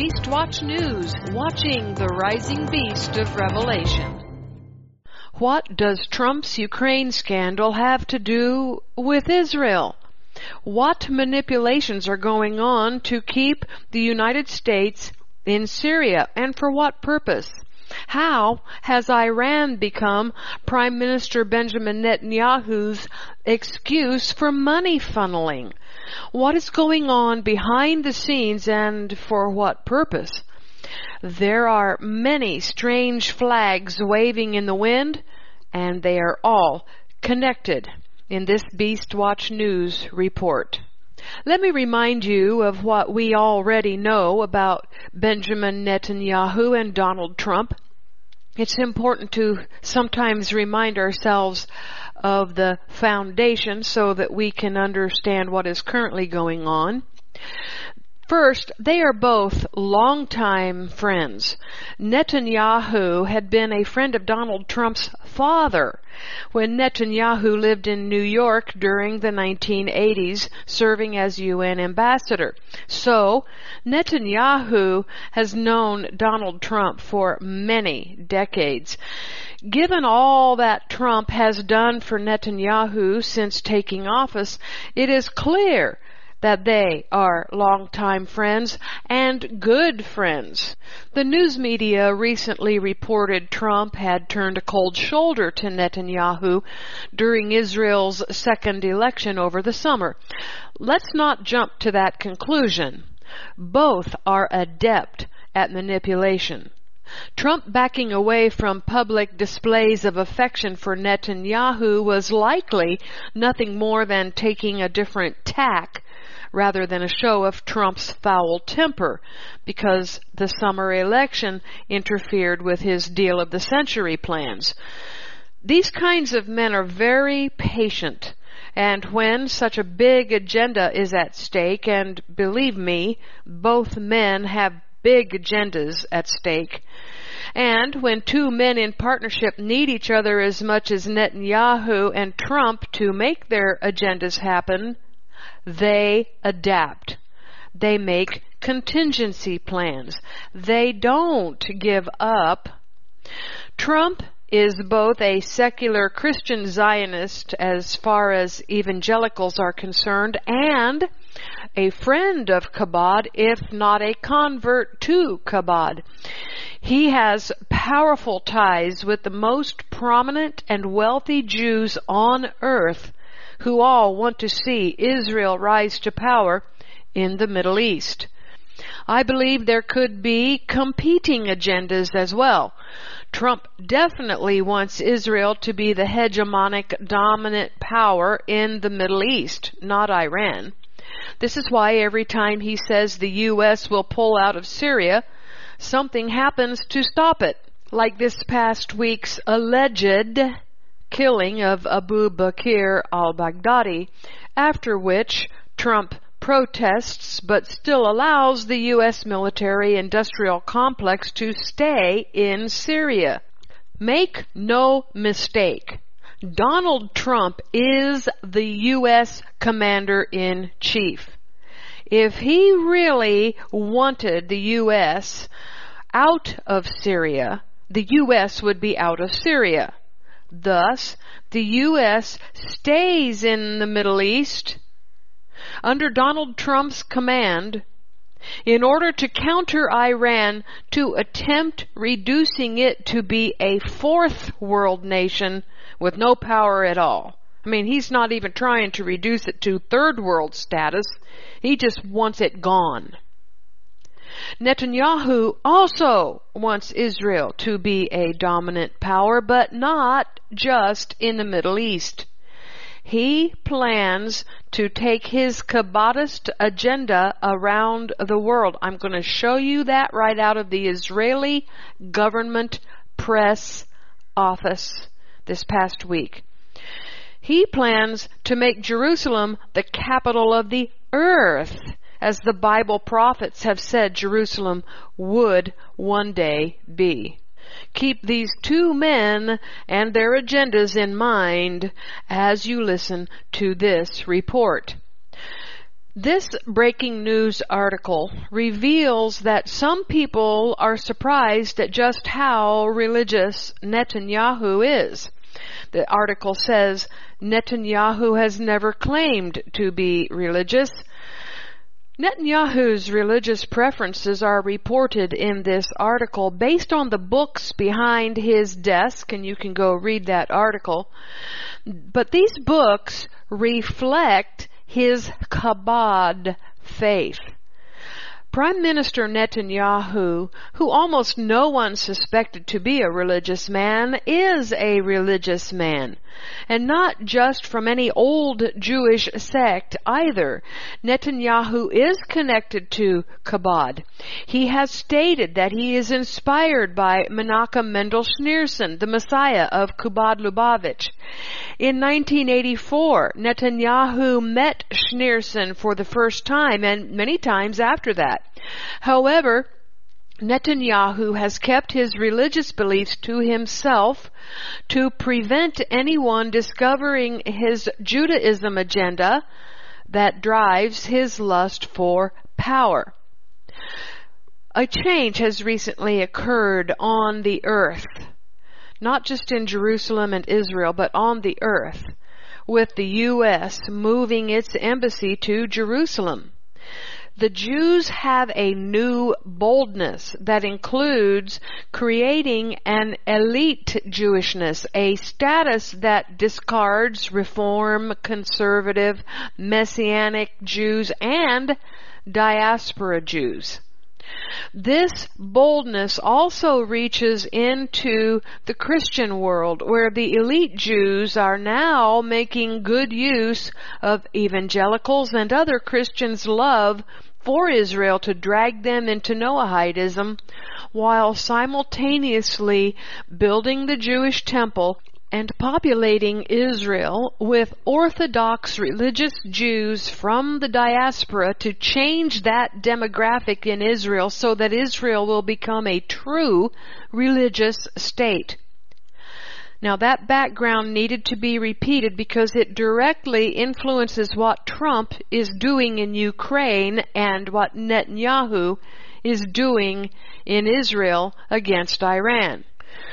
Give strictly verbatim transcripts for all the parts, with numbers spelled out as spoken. Beast Watch News, watching the rising beast of Revelation. What does Trump's Ukraine scandal have to do with Israel? What manipulations are going on to keep the United States in Syria, and for what purpose? How has Iran become Prime Minister Benjamin Netanyahu's excuse for money funneling? What is going on behind the scenes and for what purpose? There are many strange flags waving in the wind, and they are all connected in this Beast Watch News report. Let me remind you of what we already know about Benjamin Netanyahu and Donald Trump. It's important to sometimes remind ourselves of the foundation so that we can understand what is currently going on. First, they are both longtime friends. Netanyahu had been a friend of Donald Trump's father when Netanyahu lived in New York during the nineteen eighties, serving as U N ambassador. So, Netanyahu has known Donald Trump for many decades. Given all that Trump has done for Netanyahu since taking office, it is clear that they are longtime friends and good friends. The news media recently reported Trump had turned a cold shoulder to Netanyahu during Israel's second election over the summer. Let's not jump to that conclusion. Both are adept at manipulation. Trump backing away from public displays of affection for Netanyahu was likely nothing more than taking a different tack rather than a show of Trump's foul temper, because the summer election interfered with his deal of the century plans. These kinds of men are very patient, and when such a big agenda is at stake, and believe me, both men have big agendas at stake, and when two men in partnership need each other as much as Netanyahu and Trump to make their agendas happen, they adapt. They make contingency plans. They don't give up. Trump is both a secular Christian Zionist as far as evangelicals are concerned and a friend of Chabad, if not a convert to Chabad. He has powerful ties with the most prominent and wealthy Jews on earth, who all want to see Israel rise to power in the Middle East. I believe there could be competing agendas as well. Trump definitely wants Israel to be the hegemonic dominant power in the Middle East, not Iran. This is why every time he says the U S will pull out of Syria, something happens to stop it, like this past week's alleged killing of Abu Bakr al-Baghdadi, after which Trump protests but still allows the U S military-industrial complex to stay in Syria. Make no mistake, Donald Trump is the U S commander-in-chief. If he really wanted the U S out of Syria, the U S would be out of Syria. Thus, the U S stays in the Middle East under Donald Trump's command in order to counter Iran, to attempt reducing it to be a fourth world nation with no power at all. I mean, he's not even trying to reduce it to third world status. He just wants it gone. Netanyahu also wants Israel to be a dominant power, but not just in the Middle East. He plans to take his Kabbalist agenda around the world. I'm going to show you that right out of the Israeli government press office this past week. He plans to make Jerusalem the capital of the earth, as the Bible prophets have said Jerusalem would one day be. Keep these two men and their agendas in mind as you listen to this report. This breaking news article reveals that some people are surprised at just how religious Netanyahu is. The article says Netanyahu has never claimed to be religious. Netanyahu's religious preferences are reported in this article based on the books behind his desk, and you can go read that article. But these books reflect his Chabad faith. Prime Minister Netanyahu, who almost no one suspected to be a religious man, is a religious man, and not just from any old Jewish sect either. Netanyahu is connected to Chabad. He has stated that he is inspired by Menachem Mendel Schneerson, the Messiah of Chabad Lubavitch. In nineteen eighty-four, Netanyahu met Schneerson for the first time, and many times after that. However, Netanyahu has kept his religious beliefs to himself to prevent anyone discovering his Judaism agenda that drives his lust for power. A change has recently occurred on the earth, not just in Jerusalem and Israel, but on the earth, with the U S moving its embassy to Jerusalem. The Jews have a new boldness that includes creating an elite Jewishness, a status that discards Reform, conservative, Messianic Jews, and diaspora Jews. This boldness also reaches into the Christian world, where the elite Jews are now making good use of evangelicals and other Christians' love for Israel to drag them into Noahideism, while simultaneously building the Jewish temple and populating Israel with Orthodox religious Jews from the diaspora to change that demographic in Israel so that Israel will become a true religious state. Now, that background needed to be repeated because it directly influences what Trump is doing in Ukraine and what Netanyahu is doing in Israel against Iran.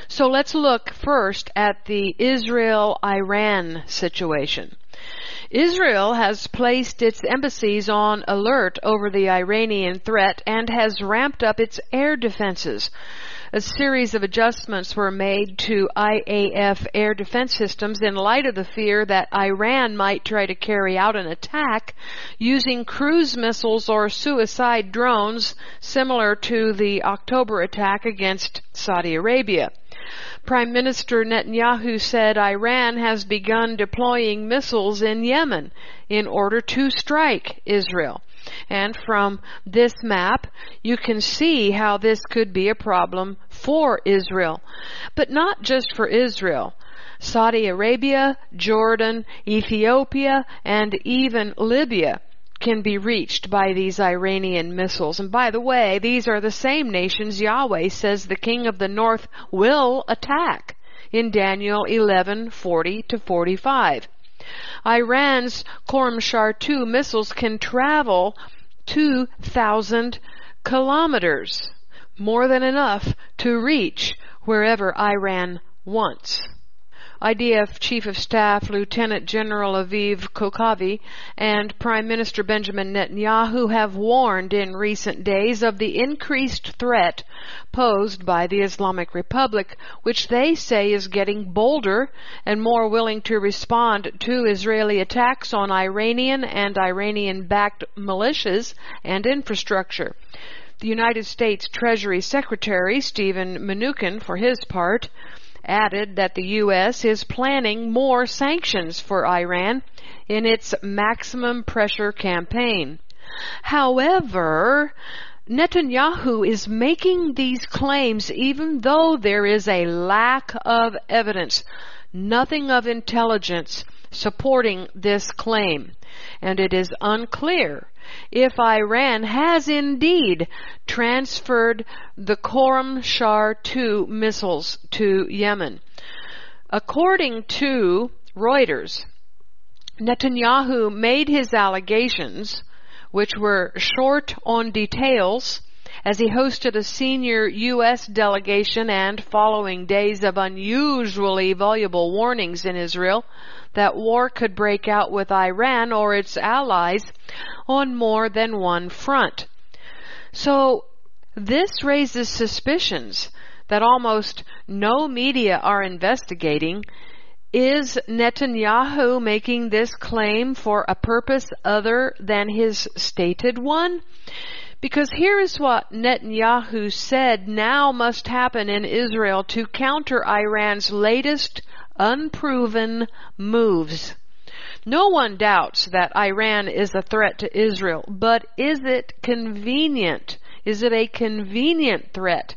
So let's look first at the Israel-Iran situation. Israel has placed its embassies on alert over the Iranian threat and has ramped up its air defenses. A series of adjustments were made to I A F air defense systems in light of the fear that Iran might try to carry out an attack using cruise missiles or suicide drones similar to the October attack against Saudi Arabia. Prime Minister Netanyahu said Iran has begun deploying missiles in Yemen in order to strike Israel. And from this map, you can see how this could be a problem for Israel. But not just for Israel. Saudi Arabia, Jordan, Ethiopia, and even Libya can be reached by these Iranian missiles. And by the way, these are the same nations Yahweh says the king of the north will attack in Daniel eleven forty to forty-five. Iran's Khorramshahr two missiles can travel two thousand kilometers, more than enough to reach wherever Iran wants. I D F Chief of Staff Lieutenant General Aviv Kokavi and Prime Minister Benjamin Netanyahu have warned in recent days of the increased threat posed by the Islamic Republic, which they say is getting bolder and more willing to respond to Israeli attacks on Iranian and Iranian-backed militias and infrastructure. The United States Treasury Secretary Stephen Mnuchin, for his part, added that the U S is planning more sanctions for Iran in its maximum pressure campaign. However, Netanyahu is making these claims even though there is a lack of evidence, nothing of intelligence supporting this claim, and it is unclear if Iran has indeed transferred the Khorramshahr two missiles to Yemen. According to Reuters, Netanyahu made his allegations which were short on details, as he hosted a senior U S delegation and, following days of unusually voluble warnings in Israel that war could break out with Iran or its allies on more than one front. So this raises suspicions that almost no media are investigating. Is Netanyahu making this claim for a purpose other than his stated one? Because here is what Netanyahu said now must happen in Israel to counter Iran's latest unproven moves. No one doubts that Iran is a threat to Israel, but is it convenient? Is it a convenient threat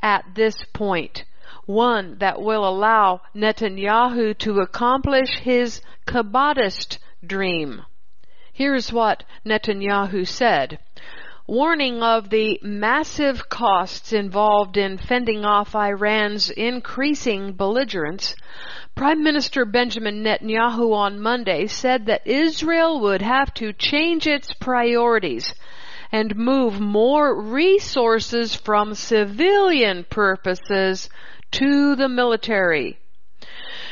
at this point? One that will allow Netanyahu to accomplish his Chabadist dream. Here is what Netanyahu said. Warning of the massive costs involved in fending off Iran's increasing belligerence, Prime Minister Benjamin Netanyahu on Monday said that Israel would have to change its priorities and move more resources from civilian purposes to the military.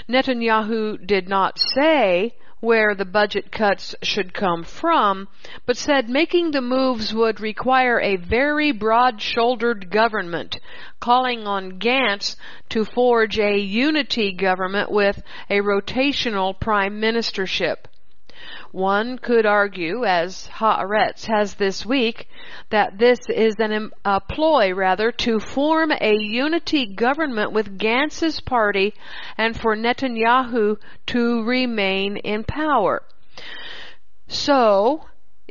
Netanyahu did not say where the budget cuts should come from, but said making the moves would require a very broad-shouldered government, calling on Gantz to forge a unity government with a rotational prime ministership. One could argue, as Haaretz has this week, that this is an, a ploy, rather, to form a unity government with Gantz's party and for Netanyahu to remain in power. So,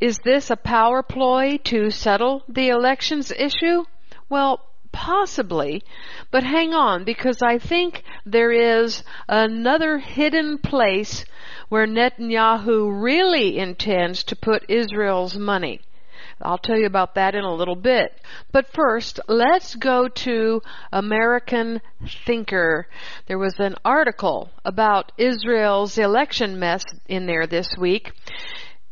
is this a power ploy to settle the elections issue? Well, possibly, but hang on, because I think there is another hidden place where Netanyahu really intends to put Israel's money. I'll tell you about that in a little bit. But first, let's go to American Thinker. There was an article about Israel's election mess in there this week.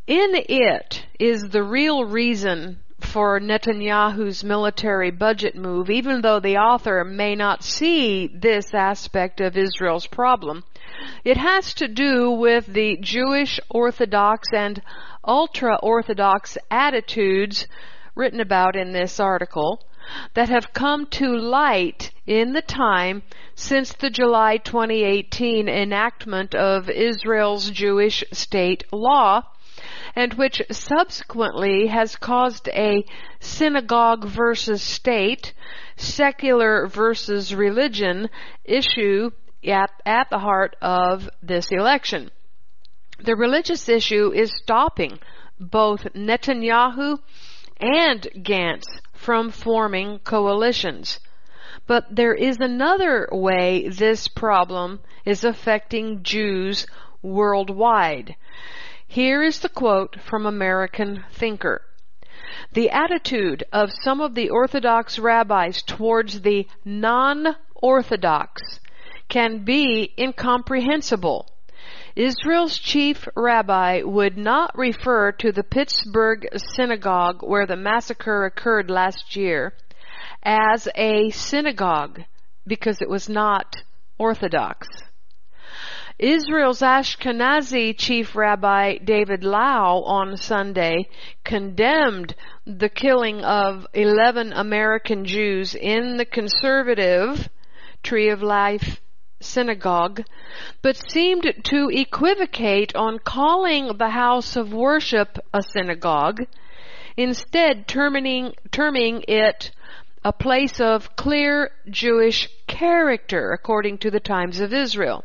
In it is the real reason for Netanyahu's military budget move, even though the author may not see this aspect of Israel's problem. It has to do with the Jewish Orthodox and ultra-Orthodox attitudes written about in this article that have come to light in the time since the July twenty eighteen enactment of Israel's Jewish state law, and which subsequently has caused a synagogue versus state, secular versus religion issue at, at the heart of this election. The religious issue is stopping both Netanyahu and Gantz from forming coalitions. But there is another way this problem is affecting Jews worldwide. Here is the quote from American Thinker. The attitude of some of the Orthodox rabbis towards the non-Orthodox can be incomprehensible. Israel's chief rabbi would not refer to the Pittsburgh synagogue where the massacre occurred last year as a synagogue because it was not Orthodox. Israel's Ashkenazi chief rabbi David Lau on Sunday condemned the killing of eleven American Jews in the conservative Tree of Life synagogue, but seemed to equivocate on calling the house of worship a synagogue, instead terming, terming it a place of clear Jewish character, according to the Times of Israel.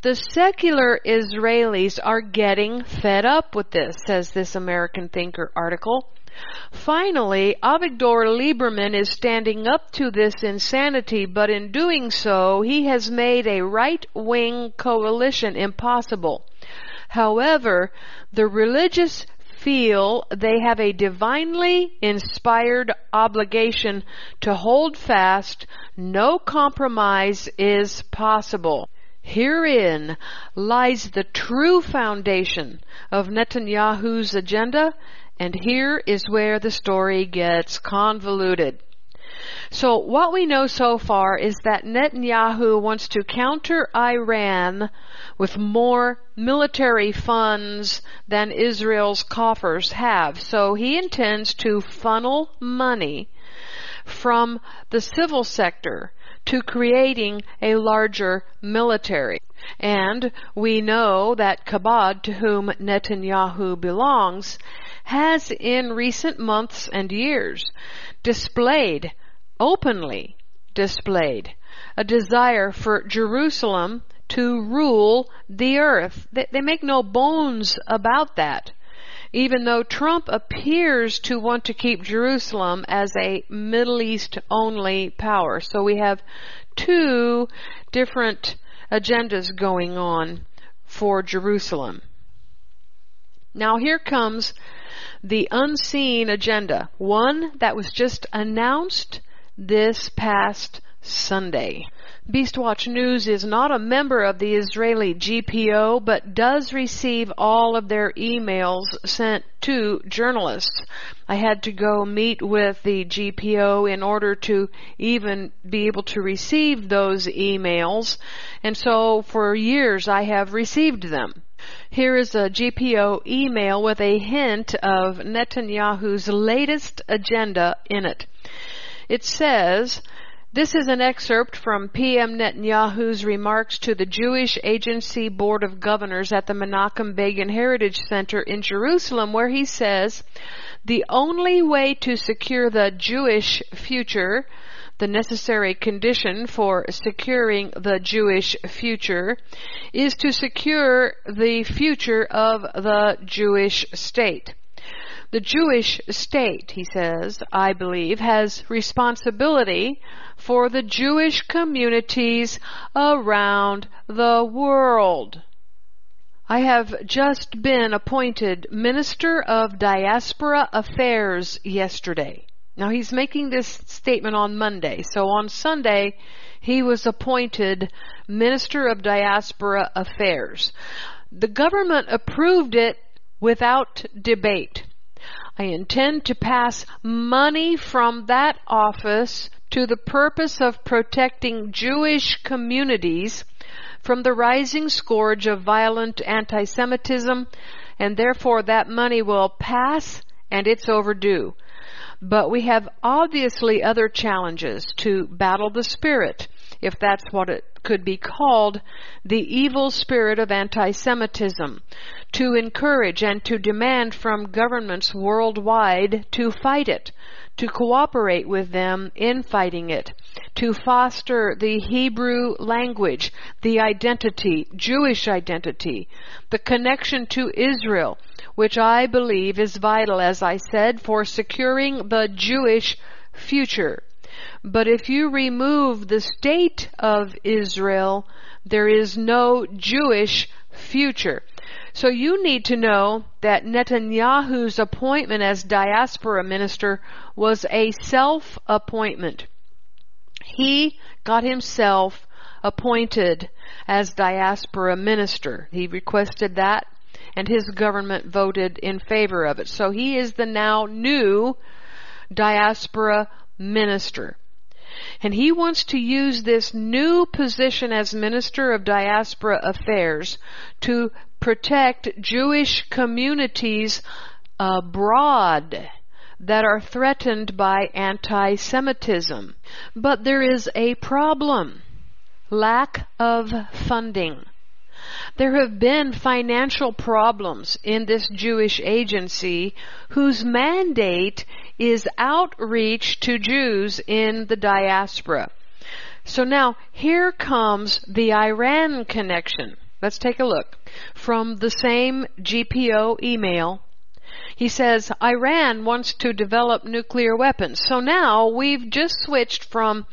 The secular Israelis are getting fed up with this, says this American Thinker article. Finally, Avigdor Lieberman is standing up to this insanity, but in doing so, he has made a right-wing coalition impossible. However, the religious feel they have a divinely inspired obligation to hold fast. No compromise is possible. Herein lies the true foundation of Netanyahu's agenda, and here is where the story gets convoluted. So what we know so far is that Netanyahu wants to counter Iran with more military funds than Israel's coffers have. So he intends to funnel money from the civil sector to creating a larger military. And we know that Chabad, to whom Netanyahu belongs, has in recent months and years displayed, openly displayed, a desire for Jerusalem to rule the earth. They, they make no bones about that, even though Trump appears to want to keep Jerusalem as a Middle East-only power. So we have two different agendas going on for Jerusalem. Now here comes the unseen agenda, one that was just announced this past Sunday. Beast Watch News is not a member of the Israeli G P O, but does receive all of their emails sent to journalists. I had to go meet with the G P O in order to even be able to receive those emails, and so for years I have received them. Here is a G P O email with a hint of Netanyahu's latest agenda in it. It says, this is an excerpt from P M Netanyahu's remarks to the Jewish Agency Board of Governors at the Menachem Begin Heritage Center in Jerusalem, where he says, the only way to secure the Jewish future, the necessary condition for securing the Jewish future, is to secure the future of the Jewish state. The Jewish state, he says, I believe, has responsibility for the Jewish communities around the world. I have just been appointed Minister of Diaspora Affairs yesterday. Now, he's making this statement on Monday. So on Sunday, he was appointed Minister of Diaspora Affairs. The government approved it without debate. I intend to pass money from that office to the purpose of protecting Jewish communities from the rising scourge of violent anti-Semitism, and therefore that money will pass, and it's overdue. But we have obviously other challenges to battle the spirit, if that's what it could be called, the evil spirit of anti-Semitism, to encourage and to demand from governments worldwide to fight it, to cooperate with them in fighting it, to foster the Hebrew language, the identity, Jewish identity, the connection to Israel, which I believe is vital, as I said, for securing the Jewish future. But if you remove the state of Israel, there is no Jewish future. So you need to know that Netanyahu's appointment as diaspora minister was a self-appointment. He got himself appointed as diaspora minister. He requested that, and his government voted in favor of it. So he is the now new diaspora minister. And he wants to use this new position as Minister of Diaspora Affairs to protect Jewish communities abroad that are threatened by anti-Semitism. But there is a problem: lack of funding. There have been financial problems in this Jewish agency whose mandate is outreach to Jews in the diaspora. So now here comes the Iran connection. Let's take a look from the same G P O email. He says, Iran wants to develop nuclear weapons. So now we've just switched from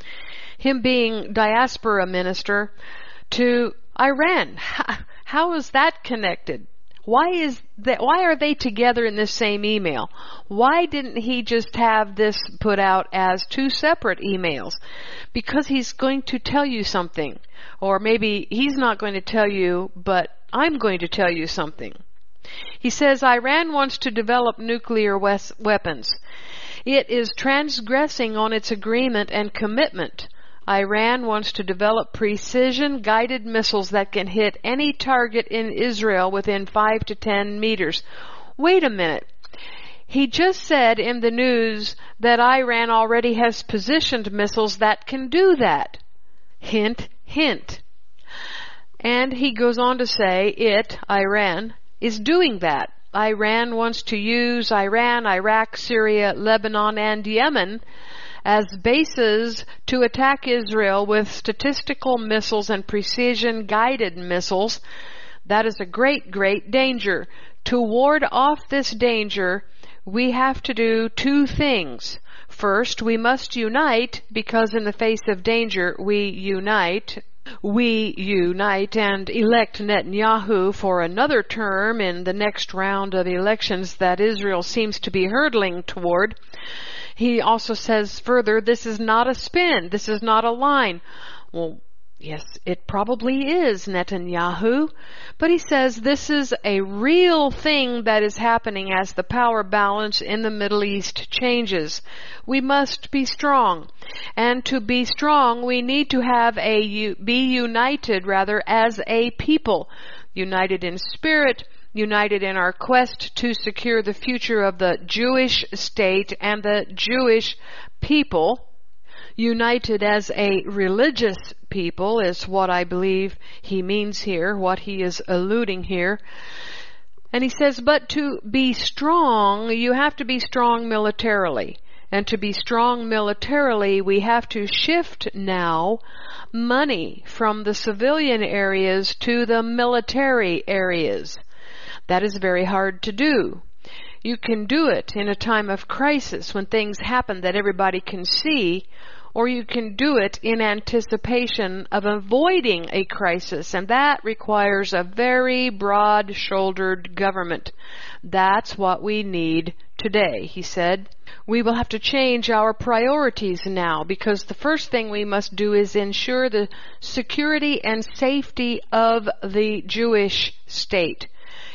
him being diaspora minister to Iran. How is that connected? Why is that? Why are they together in this same email? Why didn't he just have this put out as two separate emails? Because he's going to tell you something, or maybe he's not going to tell you, but I'm going to tell you something. He says, Iran wants to develop nuclear weapons. It is transgressing on its agreement and commitment. Iran wants to develop precision-guided missiles that can hit any target in Israel within five to ten meters. Wait a minute. He just said in the news that Iran already has positioned missiles that can do that. Hint, hint. And he goes on to say it, Iran, is doing that. Iran wants to use Iran, Iraq, Syria, Lebanon, and Yemen as bases to attack Israel with statistical missiles and precision-guided missiles. That is a great, great danger. To ward off this danger, we have to do two things. First, we must unite, because in the face of danger, we unite. We unite and elect Netanyahu for another term in the next round of elections that Israel seems to be hurtling toward. He also says further, this is not a spin. This is not a line. Well, yes, it probably is, Netanyahu. But he says this is a real thing that is happening as the power balance in the Middle East changes. We must be strong. And to be strong, we need to have a be united, rather, as a people. United in spirit, united in our quest to secure the future of the Jewish state and the Jewish people, united as a religious people is what I believe he means here, what he is alluding here. And he says, but to be strong, you have to be strong militarily. And to be strong militarily, we have to shift now money from the civilian areas to the military areas. That is very hard to do. You can do it in a time of crisis when things happen that everybody can see, or you can do it in anticipation of avoiding a crisis, and that requires a very broad-shouldered government. That's what we need today, he said. We will have to change our priorities now, because the first thing we must do is ensure the security and safety of the Jewish state.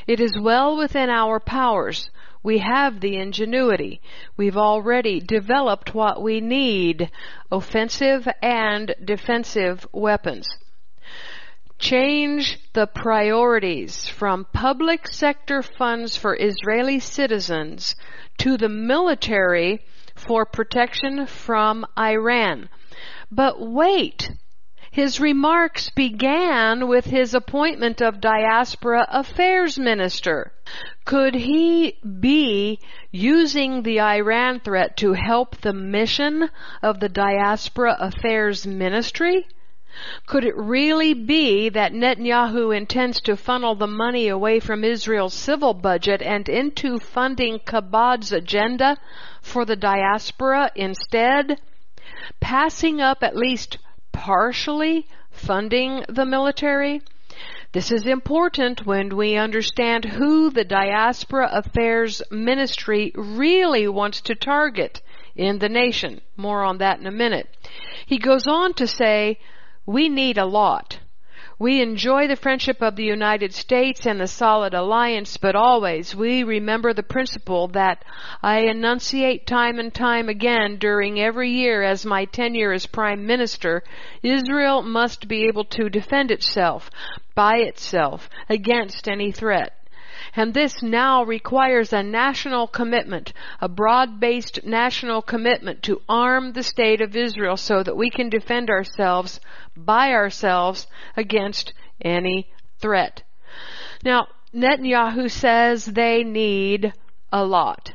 It is well within our powers. We have the ingenuity. We've already developed what we need, offensive and defensive weapons. Change the priorities from public sector funds for Israeli citizens to the military for protection from Iran. But wait! His remarks began with his appointment of Diaspora Affairs Minister. Could he be using the Iran threat to help the mission of the Diaspora Affairs Ministry? Could it really be that Netanyahu intends to funnel the money away from Israel's civil budget and into funding Chabad's agenda for the diaspora instead, passing up at least partially funding the military? This is important when we understand who the Diaspora Affairs Ministry really wants to target in the nation. More on that in a minute. He goes on to say, we need a lot. We enjoy the friendship of the United States and the solid alliance, but always we remember the principle that I enunciate time and time again during every year as my tenure as Prime Minister. Israel must be able to defend itself, by itself, against any threat. And this now requires a national commitment, a broad-based national commitment to arm the state of Israel so that we can defend ourselves by ourselves against any threat. Now, Netanyahu says they need a lot.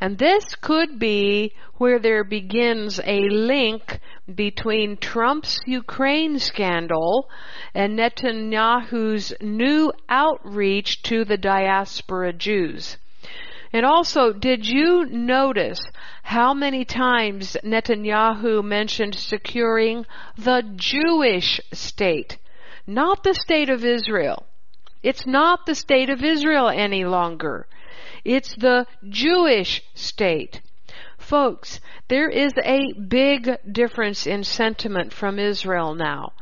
And this could be where there begins a link between Trump's Ukraine scandal and Netanyahu's new outreach to the diaspora Jews. And also, did you notice how many times Netanyahu mentioned securing the Jewish state, not the state of Israel? It's not the state of Israel any longer. It's the Jewish state. Folks, there is a big difference in sentiment from Israel now.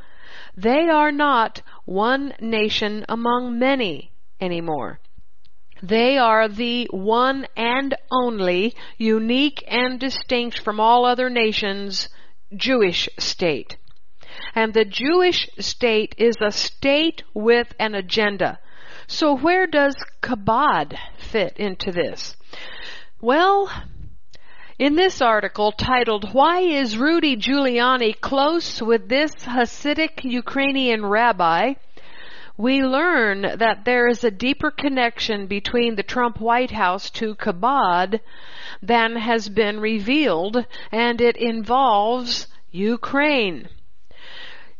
They are not one nation among many anymore. They are the one and only, unique and distinct from all other nations, Jewish state. And the Jewish state is a state with an agenda. So where does Chabad fit into this? Well, in this article titled, "Why is Rudy Giuliani Close with This Hasidic Ukrainian Rabbi?" we learn that there is a deeper connection between the Trump White House to Chabad than has been revealed, and it involves Ukraine.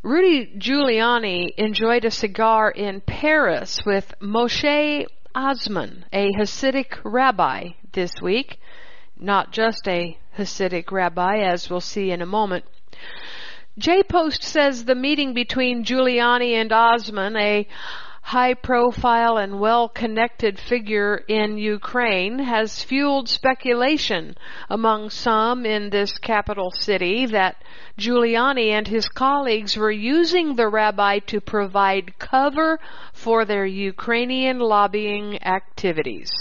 Rudy Giuliani enjoyed a cigar in Paris with Moshe Azman, a Hasidic rabbi, this week. Not just a Hasidic rabbi, as we'll see in a moment. J-Post says the meeting between Giuliani and Osman, a high-profile and well-connected figure in Ukraine, has fueled speculation among some in this capital city that Giuliani and his colleagues were using the rabbi to provide cover for their Ukrainian lobbying activities.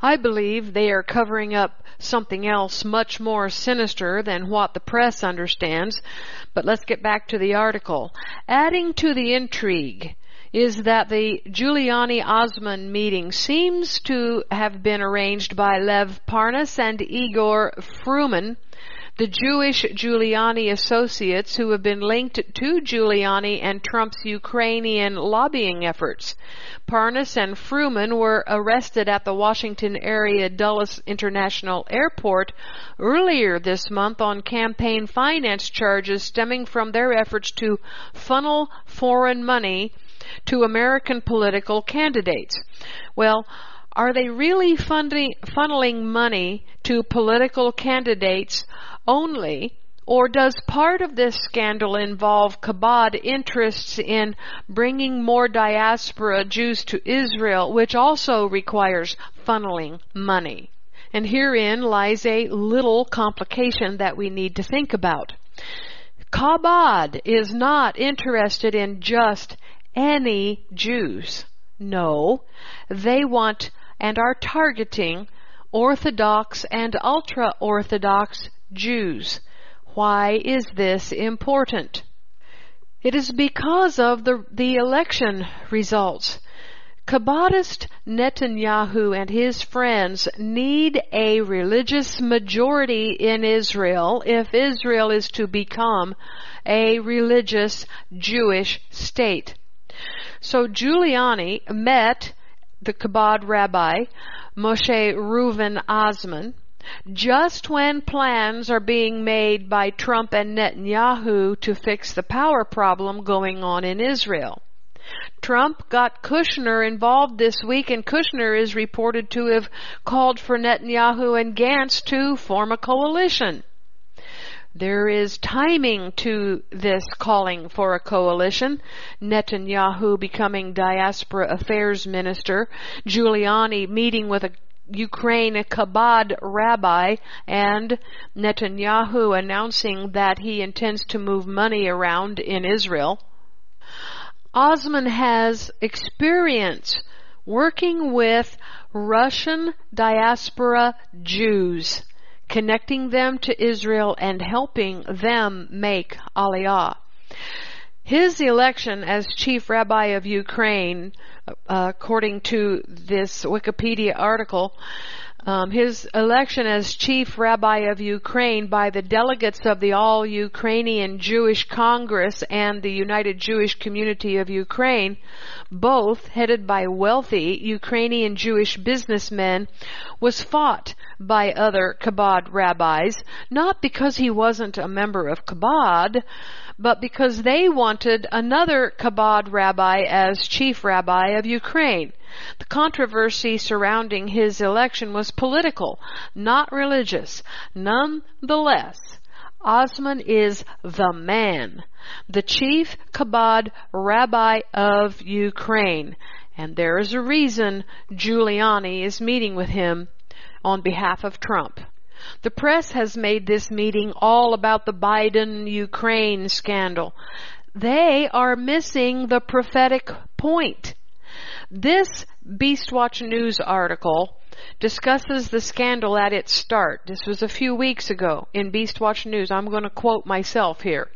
I believe they are covering up something else much more sinister than what the press understands, but let's get back to the article. Adding to the intrigue is that the Giuliani-Osman meeting seems to have been arranged by Lev Parnas and Igor Fruman, the Jewish Giuliani associates who have been linked to Giuliani and Trump's Ukrainian lobbying efforts. Parnas and Fruman were arrested at the Washington area Dulles International Airport earlier this month on campaign finance charges stemming from their efforts to funnel foreign money to American political candidates. Well, are they really funding, funneling money to political candidates only, or does part of this scandal involve Chabad interests in bringing more diaspora Jews to Israel, which also requires funneling money? And herein lies a little complication that we need to think about. Chabad is not interested in just any Jews. No, they want and are targeting Orthodox and ultra-Orthodox Jews. Why is this important? It is because of the, the election results. Chabadist Netanyahu and his friends need a religious majority in Israel if Israel is to become a religious Jewish state. So Giuliani met the Chabad rabbi, Moshe Reuven Azman, just when plans are being made by Trump and Netanyahu to fix the power problem going on in Israel. Trump got Kushner involved this week, and Kushner is reported to have called for Netanyahu and Gantz to form a coalition. There is timing to this calling for a coalition. Netanyahu becoming diaspora affairs minister, Giuliani meeting with a Ukraine Chabad rabbi, and Netanyahu announcing that he intends to move money around in Israel. Osman has experience working with Russian diaspora Jews, connecting them to Israel and helping them make Aliyah. His election as chief rabbi of Ukraine, uh, according to this Wikipedia article, um, his election as chief rabbi of Ukraine by the delegates of the All-Ukrainian Jewish Congress and the United Jewish Community of Ukraine, both headed by wealthy Ukrainian Jewish businessmen, was fought by other Chabad rabbis, not because he wasn't a member of Chabad, but because they wanted another Chabad rabbi as chief rabbi of Ukraine. The controversy surrounding his election was political, not religious. Nonetheless, Osman is the man, the chief Chabad rabbi of Ukraine. And there is a reason Giuliani is meeting with him on behalf of Trump. The press has made this meeting all about the Biden-Ukraine scandal. They are missing the prophetic point. This Beast Watch News article discusses the scandal at its start. This was a few weeks ago in Beast Watch News. I'm going to quote myself here.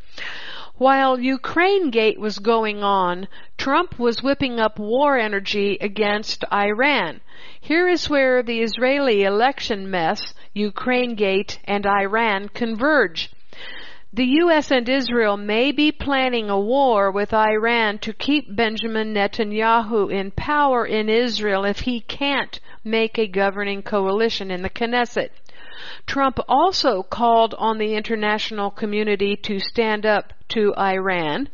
While Ukraine Gate was going on, Trump was whipping up war energy against Iran. Here is where the Israeli election mess, Ukraine Gate, and Iran converge. The U S and Israel may be planning a war with Iran to keep Benjamin Netanyahu in power in Israel if he can't make a governing coalition in the Knesset. Trump also called on the international community to stand up to Iran.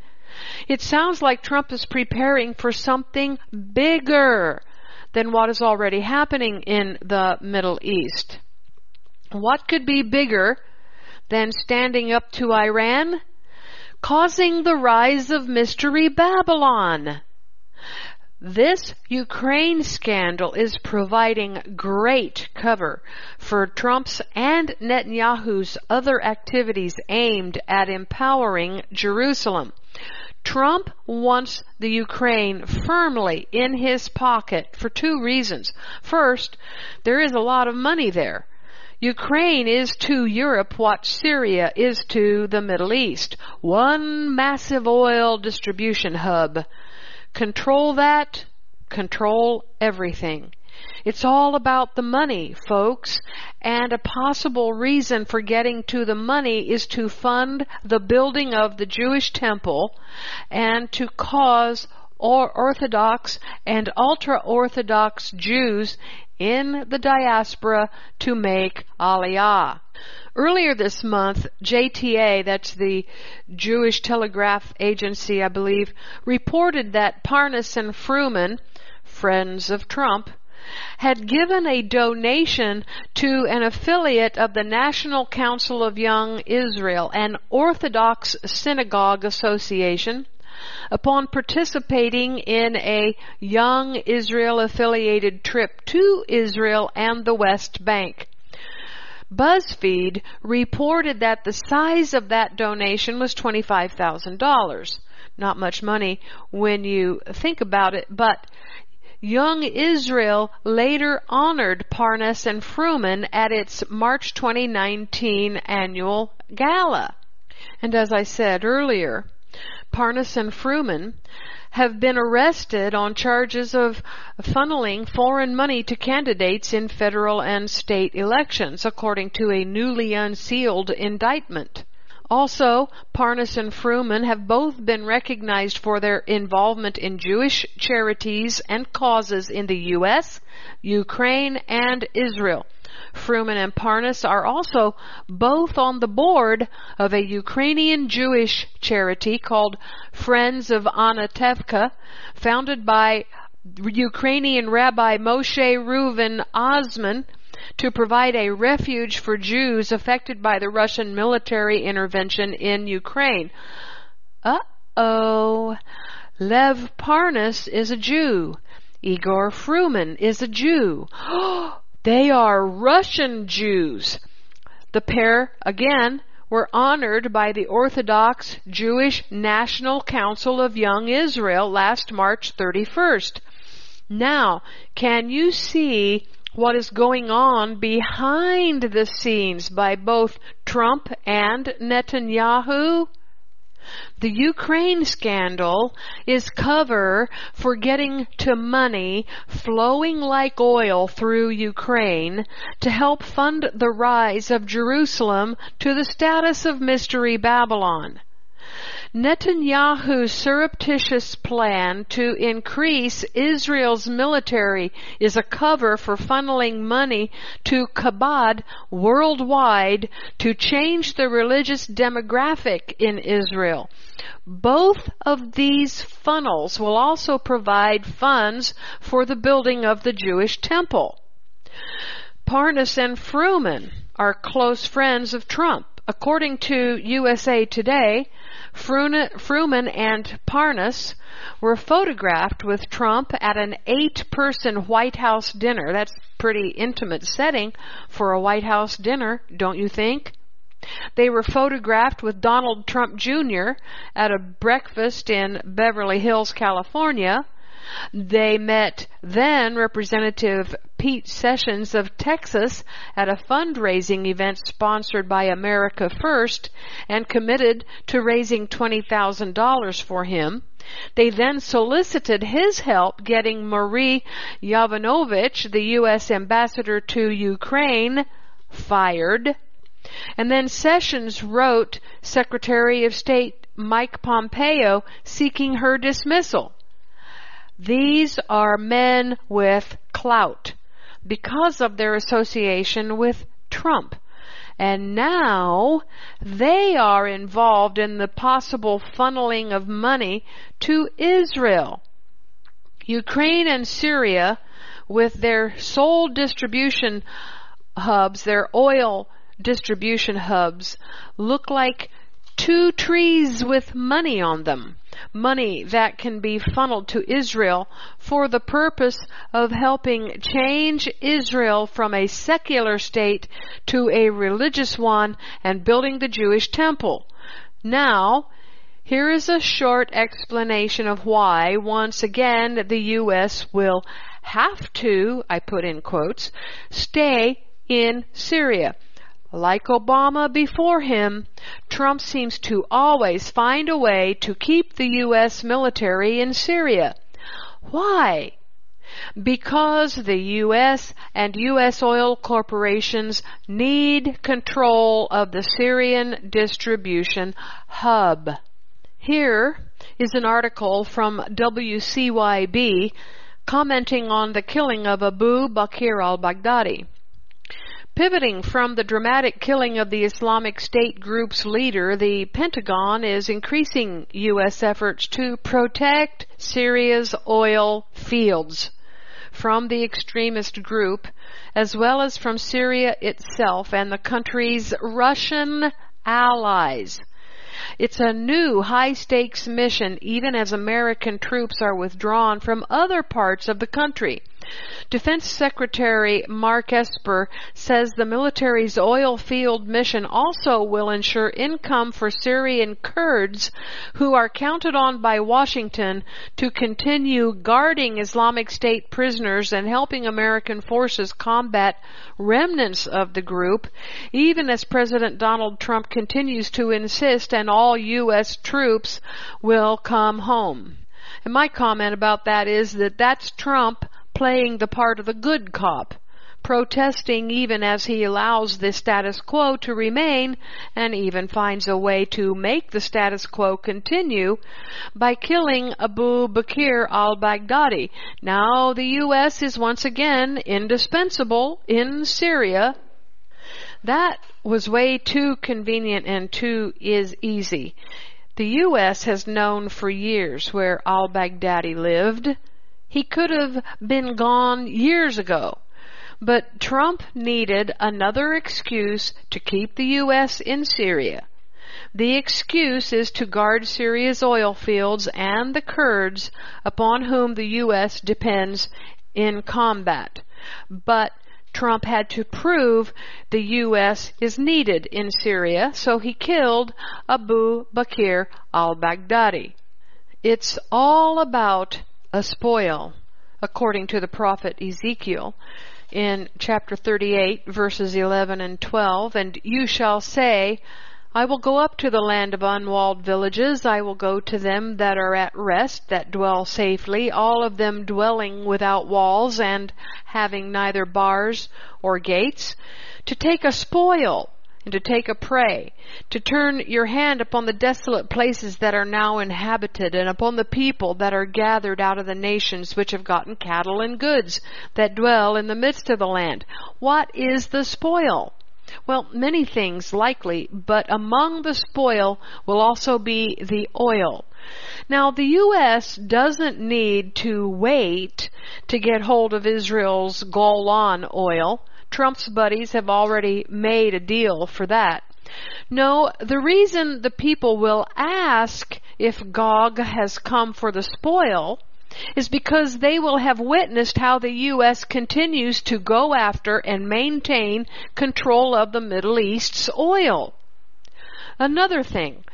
It sounds like Trump is preparing for something bigger than what is already happening in the Middle East. What could be bigger than standing up to Iran? Causing the rise of Mystery Babylon. This Ukraine scandal is providing great cover for Trump's and Netanyahu's other activities aimed at empowering Jerusalem. Trump wants the Ukraine firmly in his pocket for two reasons. First, there is a lot of money there. Ukraine is to Europe what Syria is to the Middle East. One massive oil distribution hub. Control that, control everything. It's all about the money, folks, and a possible reason for getting to the money is to fund the building of the Jewish temple and to cause Orthodox and ultra-Orthodox Jews in the diaspora to make Aliyah. Earlier this month, J T A, that's the Jewish Telegraph Agency, I believe, reported that Parnas and Fruman, friends of Trump, had given a donation to an affiliate of the National Council of Young Israel, an Orthodox synagogue association, upon participating in a Young Israel-affiliated trip to Israel and the West Bank. BuzzFeed reported that the size of that donation was twenty-five thousand dollars. Not much money when you think about it, but Young Israel later honored Parnas and Fruman at its March twenty nineteen annual gala. And as I said earlier, Parnas and Fruman have been arrested on charges of funneling foreign money to candidates in federal and state elections, according to a newly unsealed indictment. Also, Parnas and Fruman have both been recognized for their involvement in Jewish charities and causes in the U S, Ukraine, and Israel. Fruman and Parnas are also both on the board of a Ukrainian Jewish charity called Friends of Anatevka, founded by Ukrainian Rabbi Moshe Reuven Azman to provide a refuge for Jews affected by the Russian military intervention in Ukraine. Uh-oh. Lev Parnas is a Jew. Igor Fruman is a Jew. Oh! They are Russian Jews. The pair, again, were honored by the Orthodox Jewish National Council of Young Israel last March thirty-first. Now, can you see what is going on behind the scenes by both Trump and Netanyahu? The Ukraine scandal is cover for getting to money flowing like oil through Ukraine to help fund the rise of Jerusalem to the status of Mystery Babylon. Netanyahu's surreptitious plan to increase Israel's military is a cover for funneling money to Chabad worldwide to change the religious demographic in Israel. Both of these funnels will also provide funds for the building of the Jewish temple. Parnas and Fruman are close friends of Trump. According to U S A Today, Fruman and Parnas were photographed with Trump at an eight-person White House dinner. That's a pretty intimate setting for a White House dinner, don't you think? They were photographed with Donald Trump Junior at a breakfast in Beverly Hills, California. They met then Representative Pete Sessions of Texas at a fundraising event sponsored by America First and committed to raising twenty thousand dollars for him. They then solicited his help getting Marie Yovanovitch, the U S ambassador to Ukraine, fired. And then Sessions wrote Secretary of State Mike Pompeo seeking her dismissal. These are men with clout because of their association with Trump. And now they are involved in the possible funneling of money to Israel. Ukraine and Syria, with their sole distribution hubs, their oil distribution hubs, look like two trees with money on them. Money that can be funneled to Israel for the purpose of helping change Israel from a secular state to a religious one and building the Jewish temple. Now, here is a short explanation of why, once again, the U S will have to, I put in quotes, stay in Syria. Like Obama before him, Trump seems to always find a way to keep the U S military in Syria. Why? Because the U S and U S oil corporations need control of the Syrian distribution hub. Here is an article from W C Y B commenting on the killing of Abu Bakr al-Baghdadi. Pivoting from the dramatic killing of the Islamic State group's leader, the Pentagon is increasing U S efforts to protect Syria's oil fields from the extremist group, as well as from Syria itself and the country's Russian allies. It's a new high-stakes mission, even as American troops are withdrawn from other parts of the country. Defense Secretary Mark Esper says the military's oil field mission also will ensure income for Syrian Kurds who are counted on by Washington to continue guarding Islamic State prisoners and helping American forces combat remnants of the group, even as President Donald Trump continues to insist and all U S troops will come home. And my comment about that is that that's Trump playing the part of the good cop, protesting even as he allows the status quo to remain and even finds a way to make the status quo continue by killing Abu Bakr al-Baghdadi. Now the U S is once again indispensable in Syria. That was way too convenient and too is easy. The U S has known for years where al-Baghdadi lived. He could have been gone years ago, but Trump needed another excuse to keep the U S in Syria. The excuse is to guard Syria's oil fields and the Kurds upon whom the U S depends in combat. But Trump had to prove the U S is needed in Syria, so he killed Abu Bakr al-Baghdadi. It's all about a spoil, according to the prophet Ezekiel in chapter thirty-eight, verses eleven and twelve. And you shall say, I will go up to the land of unwalled villages. I will go to them that are at rest, that dwell safely, all of them dwelling without walls and having neither bars or gates, to take a spoil and to take a prey, to turn your hand upon the desolate places that are now inhabited, and upon the people that are gathered out of the nations which have gotten cattle and goods, that dwell in the midst of the land. What is the spoil? Well, many things likely, but among the spoil will also be the oil. Now, the U S doesn't need to wait to get hold of Israel's Golan oil. Trump's buddies have already made a deal for that. No, the reason the people will ask if Gog has come for the spoil is because they will have witnessed how the U S continues to go after and maintain control of the Middle East's oil. Another thing,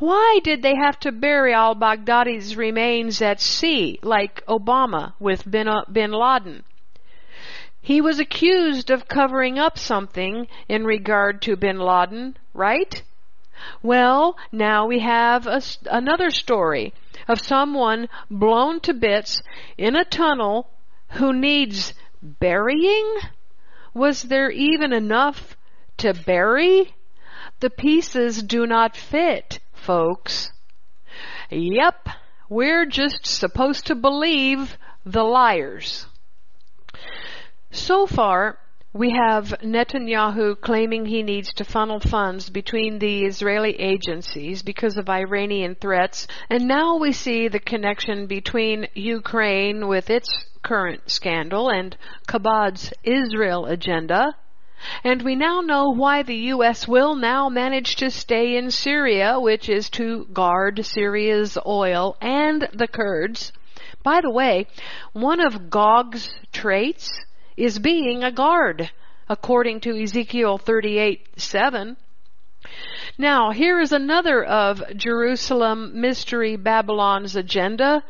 why did they have to bury al-Baghdadi's remains at sea, like Obama with bin, bin Laden? He was accused of covering up something in regard to bin Laden, right? Well, now we have a, another story of someone blown to bits in a tunnel who needs burying? Was there even enough to bury? The pieces do not fit, folks. Yep, we're just supposed to believe the liars. So far, we have Netanyahu claiming he needs to funnel funds between the Israeli agencies because of Iranian threats, and now we see the connection between Ukraine with its current scandal and Chabad's Israel agenda, and we now know why the U S will now manage to stay in Syria, which is to guard Syria's oil and the Kurds. By the way, one of Gog's traits is being a guard, according to Ezekiel thirty-eight seven. Now, here is another of Jerusalem Mystery Babylon's agenda.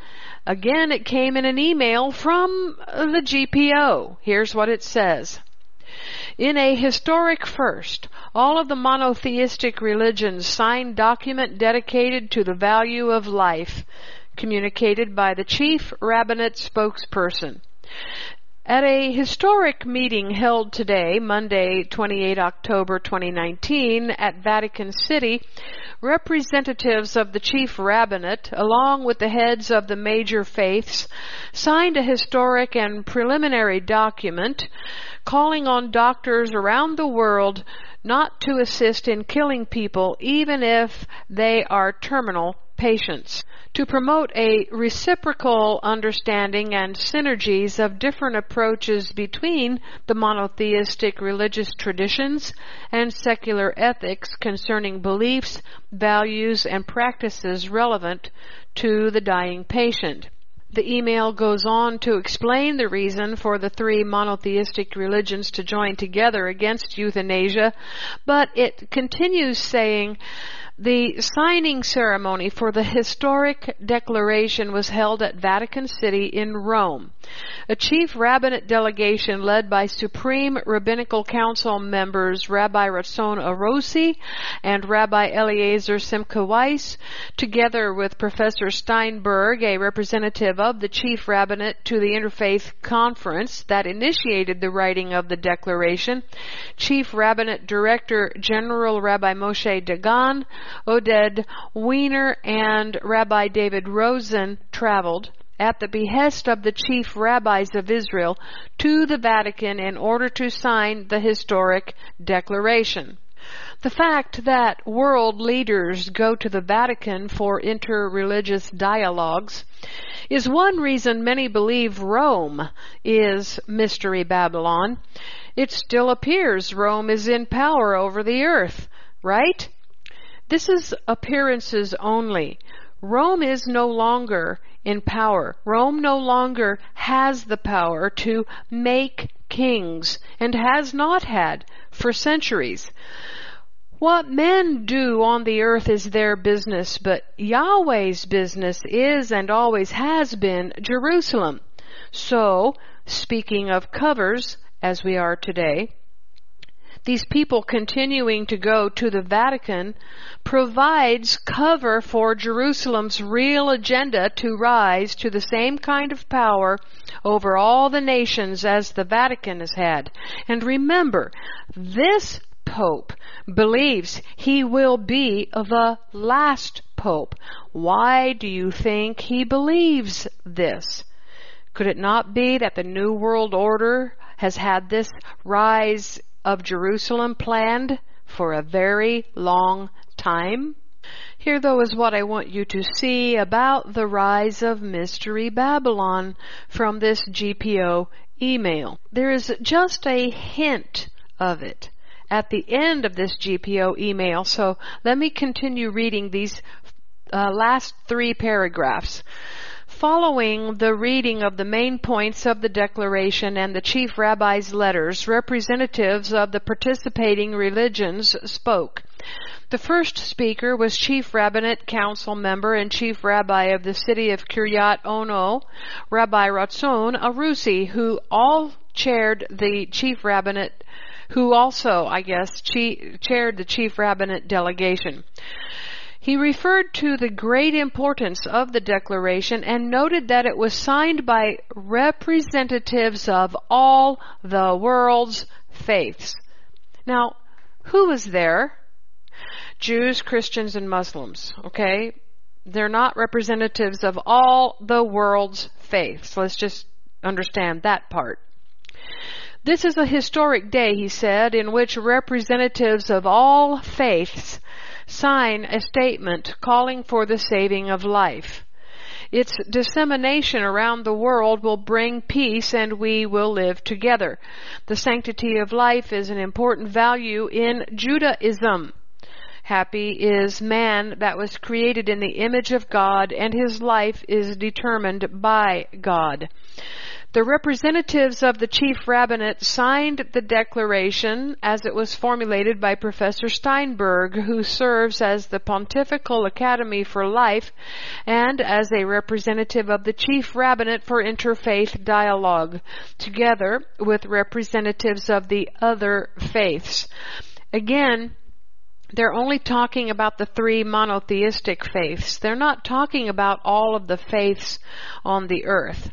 Again, it came in an email from the G P O. Here's what it says. In a historic first, all of the monotheistic religions signed document dedicated to the value of life, communicated by the chief rabbinate spokesperson. At a historic meeting held today, Monday, twenty-eighth of October twenty nineteen, at Vatican City, representatives of the chief rabbinate, along with the heads of the major faiths, signed a historic and preliminary document calling on doctors around the world not to assist in killing people, even if they are terminal patients, to promote a reciprocal understanding and synergies of different approaches between the monotheistic religious traditions and secular ethics concerning beliefs, values, and practices relevant to the dying patient. The email goes on to explain the reason for the three monotheistic religions to join together against euthanasia, but it continues saying, the signing ceremony for the historic declaration was held at Vatican City in Rome. A chief rabbinate delegation led by Supreme Rabbinical Council members Rabbi Ratzon Arosi and Rabbi Eliezer Simcha Weiss, together with Professor Steinberg, a representative of the chief rabbinate to the Interfaith Conference that initiated the writing of the declaration, Chief Rabbinate Director General Rabbi Moshe Dagan, Oded Weiner, and Rabbi David Rosen traveled at the behest of the chief rabbis of Israel to the Vatican in order to sign the historic declaration. The fact that world leaders go to the Vatican for interreligious dialogues is one reason many believe Rome is Mystery Babylon. It still appears Rome is in power over the earth, right? This is appearances only. Rome is no longer in power. Rome no longer has the power to make kings and has not had for centuries. What men do on the earth is their business, but Yahweh's business is and always has been Jerusalem. So, speaking of covers, as we are today, these people continuing to go to the Vatican provides cover for Jerusalem's real agenda to rise to the same kind of power over all the nations as the Vatican has had. And remember, this Pope believes he will be the last Pope. Why do you think he believes this? Could it not be that the New World Order has had this rise of Jerusalem planned for a very long time? Here, though, is what I want you to see about the rise of Mystery Babylon from this G P O email. There is just a hint of it at the end of this G P O email, so let me continue reading these uh, last three paragraphs. Following the reading of the main points of the declaration and the chief rabbi's letters, representatives of the participating religions spoke. The first speaker was Chief Rabbinate Council Member and Chief Rabbi of the city of Kiryat Ono, Rabbi Ratzon Arosi, who all chaired the Chief Rabbinate, who also, I guess, chi- chaired the Chief Rabbinate delegation. He referred to the great importance of the declaration and noted that it was signed by representatives of all the world's faiths. Now, who was there? Jews, Christians, and Muslims, okay? They're not representatives of all the world's faiths. Let's just understand that part. This is a historic day, he said, in which representatives of all faiths sign a statement calling for the saving of life. Its dissemination around the world will bring peace, and we will live together. The sanctity of life is an important value in Judaism. Happy is man that was created in the image of God, and his life is determined by God. The representatives of the chief rabbinate signed the declaration as it was formulated by Professor Steinberg, who serves as the Pontifical Academy for Life and as a representative of the chief rabbinate for interfaith dialogue, together with representatives of the other faiths. Again, they're only talking about the three monotheistic faiths. They're not talking about all of the faiths on the earth.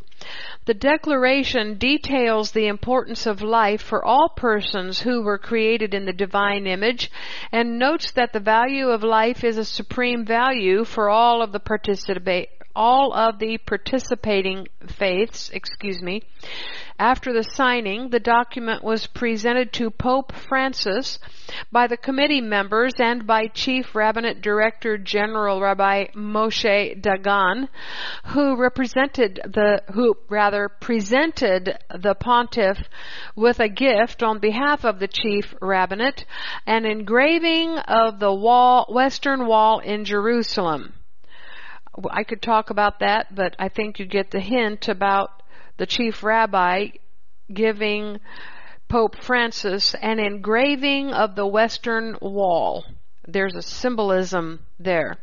The declaration details the importance of life for all persons who were created in the divine image, and notes that the value of life is a supreme value for all of the participate all of the participating faiths, excuse me. After the signing, the document was presented to Pope Francis by the committee members and by Chief Rabbinate Director General Rabbi Moshe Dagan, who represented the, who rather presented the pontiff with a gift on behalf of the Chief Rabbinate, an engraving of the wall, Western Wall in Jerusalem. I could talk about that, but I think you get the hint about the chief rabbi giving Pope Francis an engraving of the Western Wall. There's a symbolism there.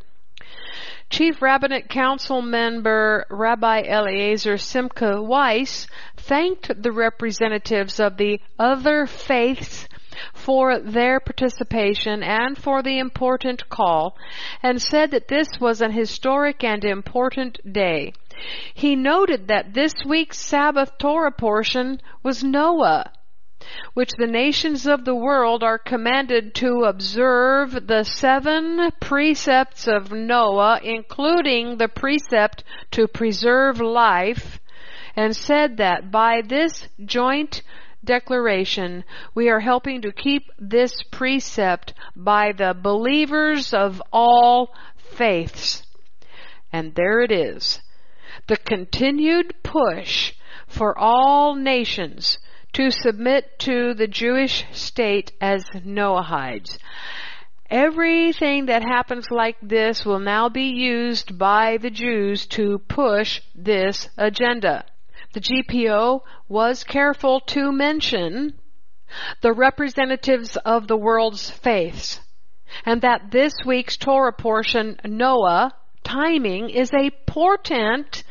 Chief Rabbinate Council Member Rabbi Eliezer Simcha Weiss thanked the representatives of the other faiths for their participation and for the important call, and said that this was an historic and important day. He noted that this week's Sabbath Torah portion was Noah, which the nations of the world are commanded to observe the seven precepts of Noah, including the precept to preserve life, and said that by this joint declaration, we are helping to keep this precept by the believers of all faiths. And there it is. The continued push for all nations to submit to the Jewish state as Noahides. Everything that happens like this will now be used by the Jews to push this agenda. The G P O was careful to mention the representatives of the world's faiths, and that this week's Torah portion, Noah, timing is a portent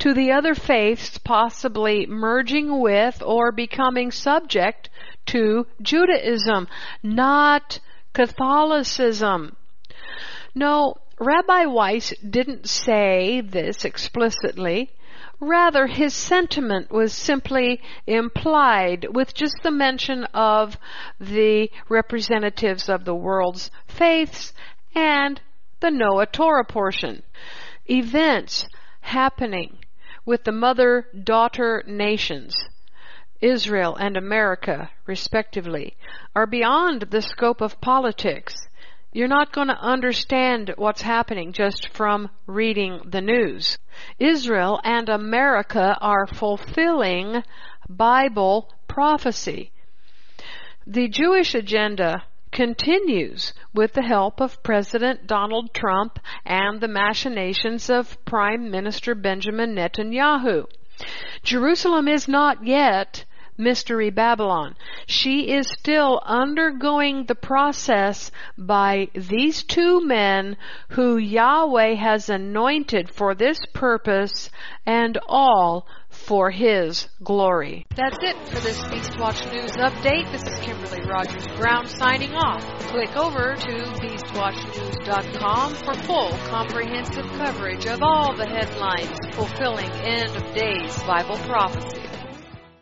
to the other faiths possibly merging with or becoming subject to Judaism, not Catholicism. No, Rabbi Weiss didn't say this explicitly. Rather, his sentiment was simply implied with just the mention of the representatives of the world's faiths and the Noah Torah portion. Events happening with the mother-daughter nations, Israel and America, respectively, are beyond the scope of politics. You're not going to understand what's happening just from reading the news. Israel and America are fulfilling Bible prophecy. The Jewish agenda continues with the help of President Donald Trump and the machinations of Prime Minister Benjamin Netanyahu. Jerusalem is not yet Mystery Babylon. She is still undergoing the process by these two men who Yahweh has anointed for this purpose, and all for His glory. That's it for this Beast Watch News update. This is Kimberly Rogers Brown signing off. Click over to beast watch news dot com for full comprehensive coverage of all the headlines fulfilling end of days Bible prophecy.